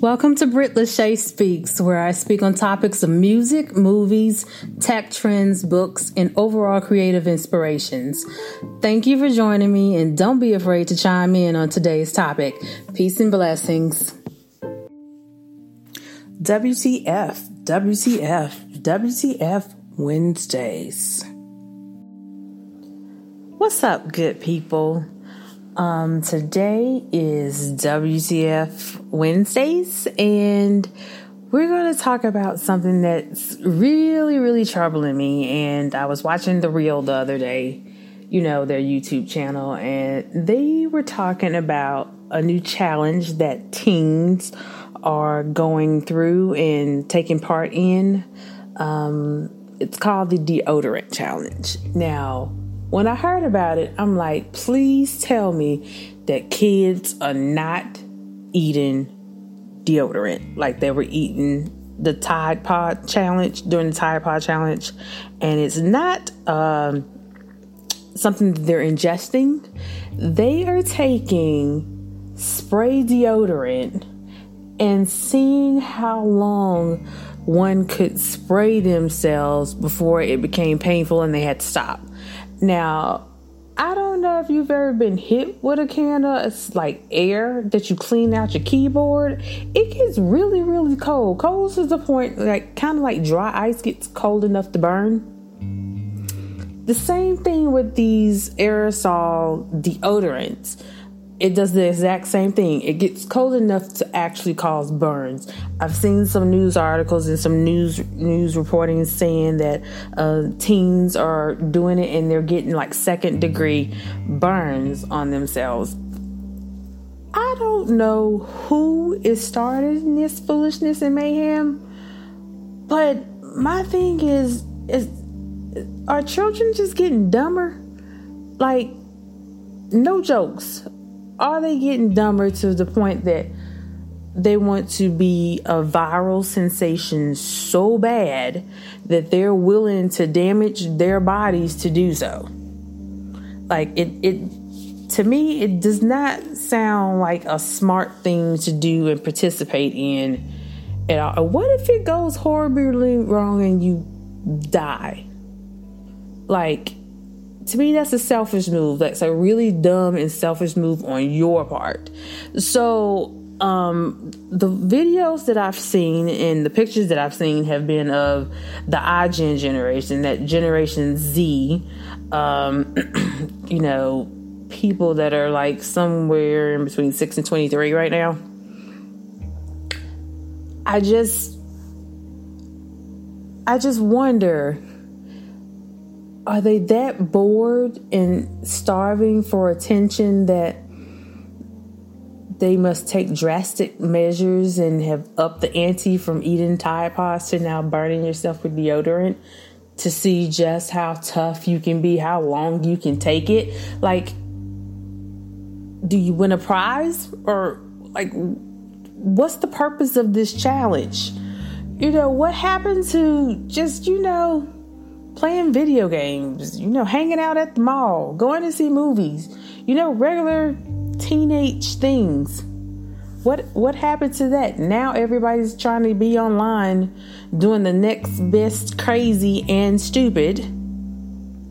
Welcome to Britt Lachey Speaks, where I speak on topics of music, movies, tech trends, books, and overall creative inspirations. Thank you for joining me, and don't be afraid to chime in on today's topic. Peace and blessings. WTF, WTF, WTF Wednesdays. What's up, good people? Today is WTF Wednesdays, and we're going to talk about something that's really, really troubling me. And I was watching The Real the other day, you know, their YouTube channel, and they were talking about a new challenge that teens are going through and taking part in. It's called the Deodorant Challenge. Now, when I heard about it, I'm like, please tell me that kids are not eating deodorant like they were eating the Tide Pod Challenge during the Tide Pod Challenge. And it's not something that they're ingesting. They are taking spray deodorant and seeing how long one could spray themselves before it became painful and they had to stop. Now, I don't know if you've ever been hit with a can of, it's like air that you clean out your keyboard. It gets really, really cold. Cold to the point, like kind of like dry ice gets cold enough to burn. The same thing with these aerosol deodorants. It does the exact same thing. It gets cold enough to actually cause burns. I've seen some news articles and some news reporting saying that teens are doing it and they're getting like second degree burns on themselves. I don't know who is starting this foolishness and mayhem, but my thing is are children just getting dumber? Like, no jokes. Are they getting dumber to the point that they want to be a viral sensation so bad that they're willing to damage their bodies to do so? Like, it to me, it does not sound like a smart thing to do and participate in at all. What if it goes horribly wrong and you die? Like, to me, that's a selfish move. That's a really dumb and selfish move on your part. So the videos that I've seen and the pictures that I've seen have been of the iGen generation, that Generation Z, you know, people that are like somewhere in between 6 and 23 right now. I just wonder, are they that bored and starving for attention that they must take drastic measures and have upped the ante from eating Tide Pods to now burning yourself with deodorant to see just how tough you can be, how long you can take it? Like, do you win a prize? Or, like, what's the purpose of this challenge? You know, what happened to just, you know, playing video games, you know, hanging out at the mall, going to see movies, you know, regular teenage things? What happened to that? Now everybody's trying to be online doing the next best crazy and stupid.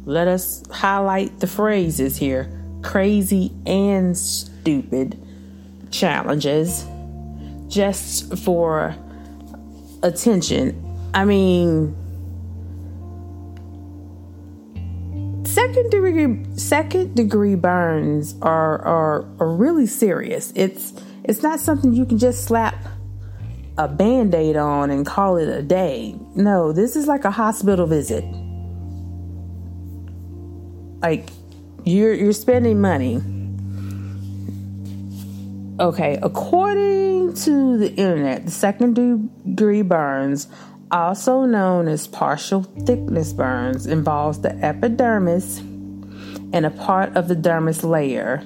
Let us highlight the phrases here. Crazy and stupid challenges just for attention. I mean, second degree burns are really serious. It's not something you can just slap a Band-Aid on and call it a day. No, this is like a hospital visit. Like, you're spending money. Okay, according to the internet, the second degree burns, also known as partial thickness burns, involves the epidermis and a part of the dermis layer.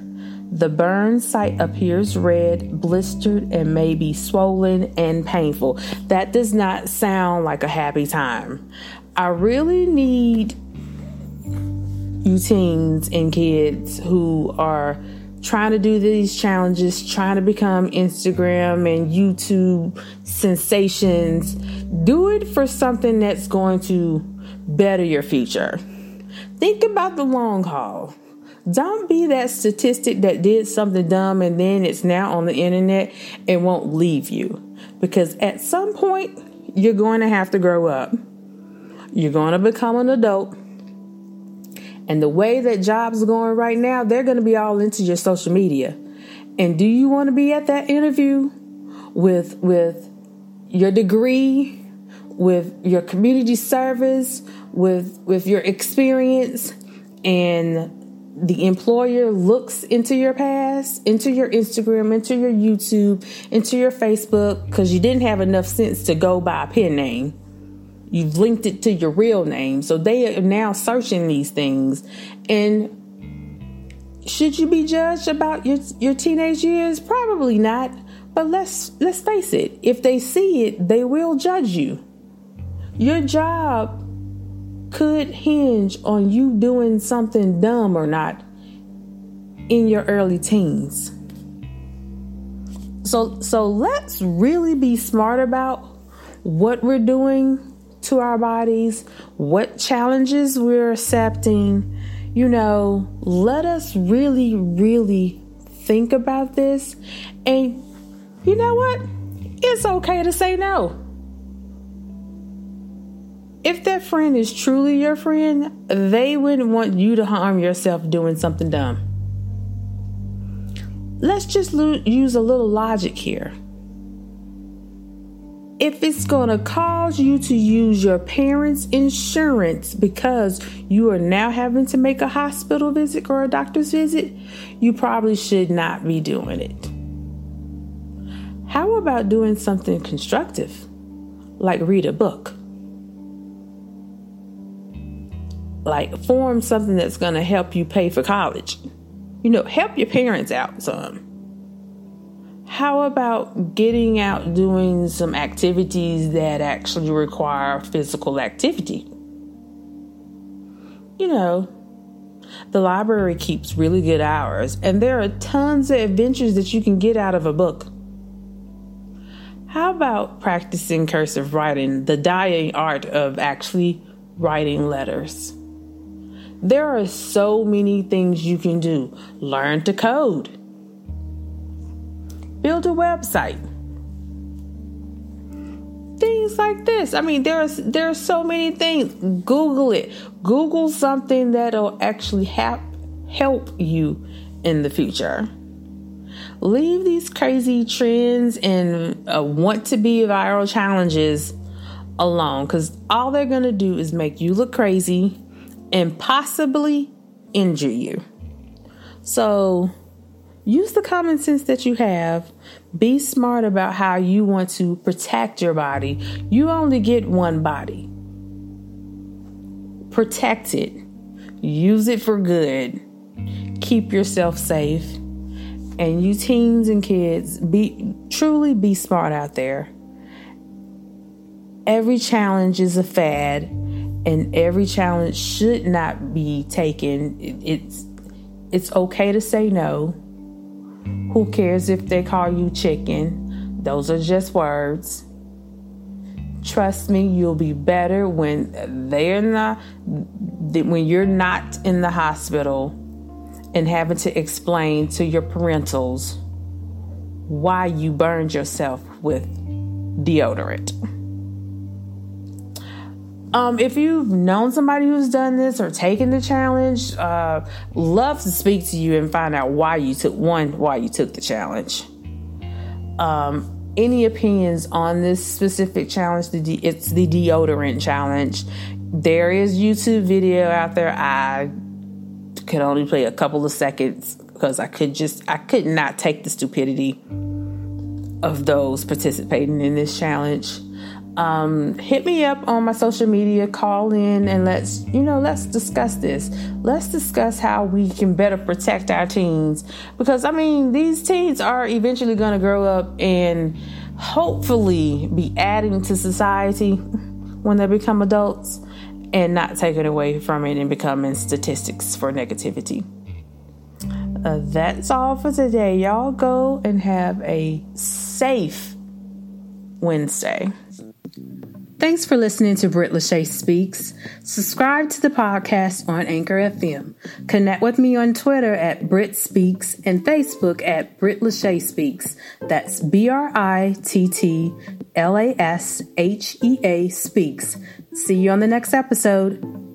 The burn site appears red, blistered, and may be swollen and painful. That does not sound like a happy time. I really need you teens and kids who are trying to do these challenges, trying to become Instagram and YouTube sensations, do it for something that's going to better your future. Think about the long haul. Don't be that statistic that did something dumb and then it's now on the internet and won't leave you. Because at some point, you're going to have to grow up. You're going to become an adult. And the way that jobs are going right now, they're going to be all into your social media. And do you want to be at that interview with your degree, with your community service, with your experience, and the employer looks into your past, into your Instagram, into your YouTube, into your Facebook, because you didn't have enough sense to go by a pen name. You've linked it to your real name. So they are now searching these things. And should you be judged about your teenage years? Probably not. But let's face it. If they see it, they will judge you. Your job could hinge on you doing something dumb or not in your early teens. So let's really be smart about what we're doing to our bodies, what challenges we're accepting. You know, let us really, really think about this. And you know what? It's okay to say no. If that friend is truly your friend, they wouldn't want you to harm yourself doing something dumb. Let's just use a little logic here. If it's going to cause you to use your parents' insurance because you are now having to make a hospital visit or a doctor's visit, you probably should not be doing it. How about doing something constructive, like read a book? Like form something that's going to help you pay for college. You know, help your parents out some. How about getting out doing some activities that actually require physical activity? You know, the library keeps really good hours, and there are tons of adventures that you can get out of a book. How about practicing cursive writing, the dying art of actually writing letters? There are so many things you can do. Learn to code. Build a website. Things like this. I mean, there are so many things. Google it. Google something that'll actually help you in the future. Leave these crazy trends and want to be viral challenges alone, because all they're going to do is make you look crazy and possibly injure you. So use the common sense that you have. Be smart about how you want to protect your body. You only get one body. Protect it. Use it for good. Keep yourself safe. And you teens and kids, truly be smart out there. Every challenge is a fad, and every challenge should not be taken. It's okay to say no. Who cares if they call you chicken? Those are just words. Trust me, you'll be better when you're not in the hospital and having to explain to your parentals why you burned yourself with deodorant. If you've known somebody who's done this or taken the challenge, love to speak to you and find out why you took the challenge. Any opinions on this specific challenge? It's the deodorant challenge. There is YouTube video out there. I could only play a couple of seconds because I could not take the stupidity of those participating in this challenge. Hit me up on my social media, call in, and let's discuss this. Let's discuss how we can better protect our teens, because I mean, these teens are eventually going to grow up and hopefully be adding to society when they become adults and not taking away from it and becoming statistics for negativity. That's all for today. Y'all go and have a safe Wednesday. Thanks for listening to Britt Lachey Speaks. Subscribe to the podcast on Anchor FM. Connect with me on Twitter at Britt Speaks and Facebook at Britt Lachey Speaks. That's BRITT LASHEA Speaks. See you on the next episode.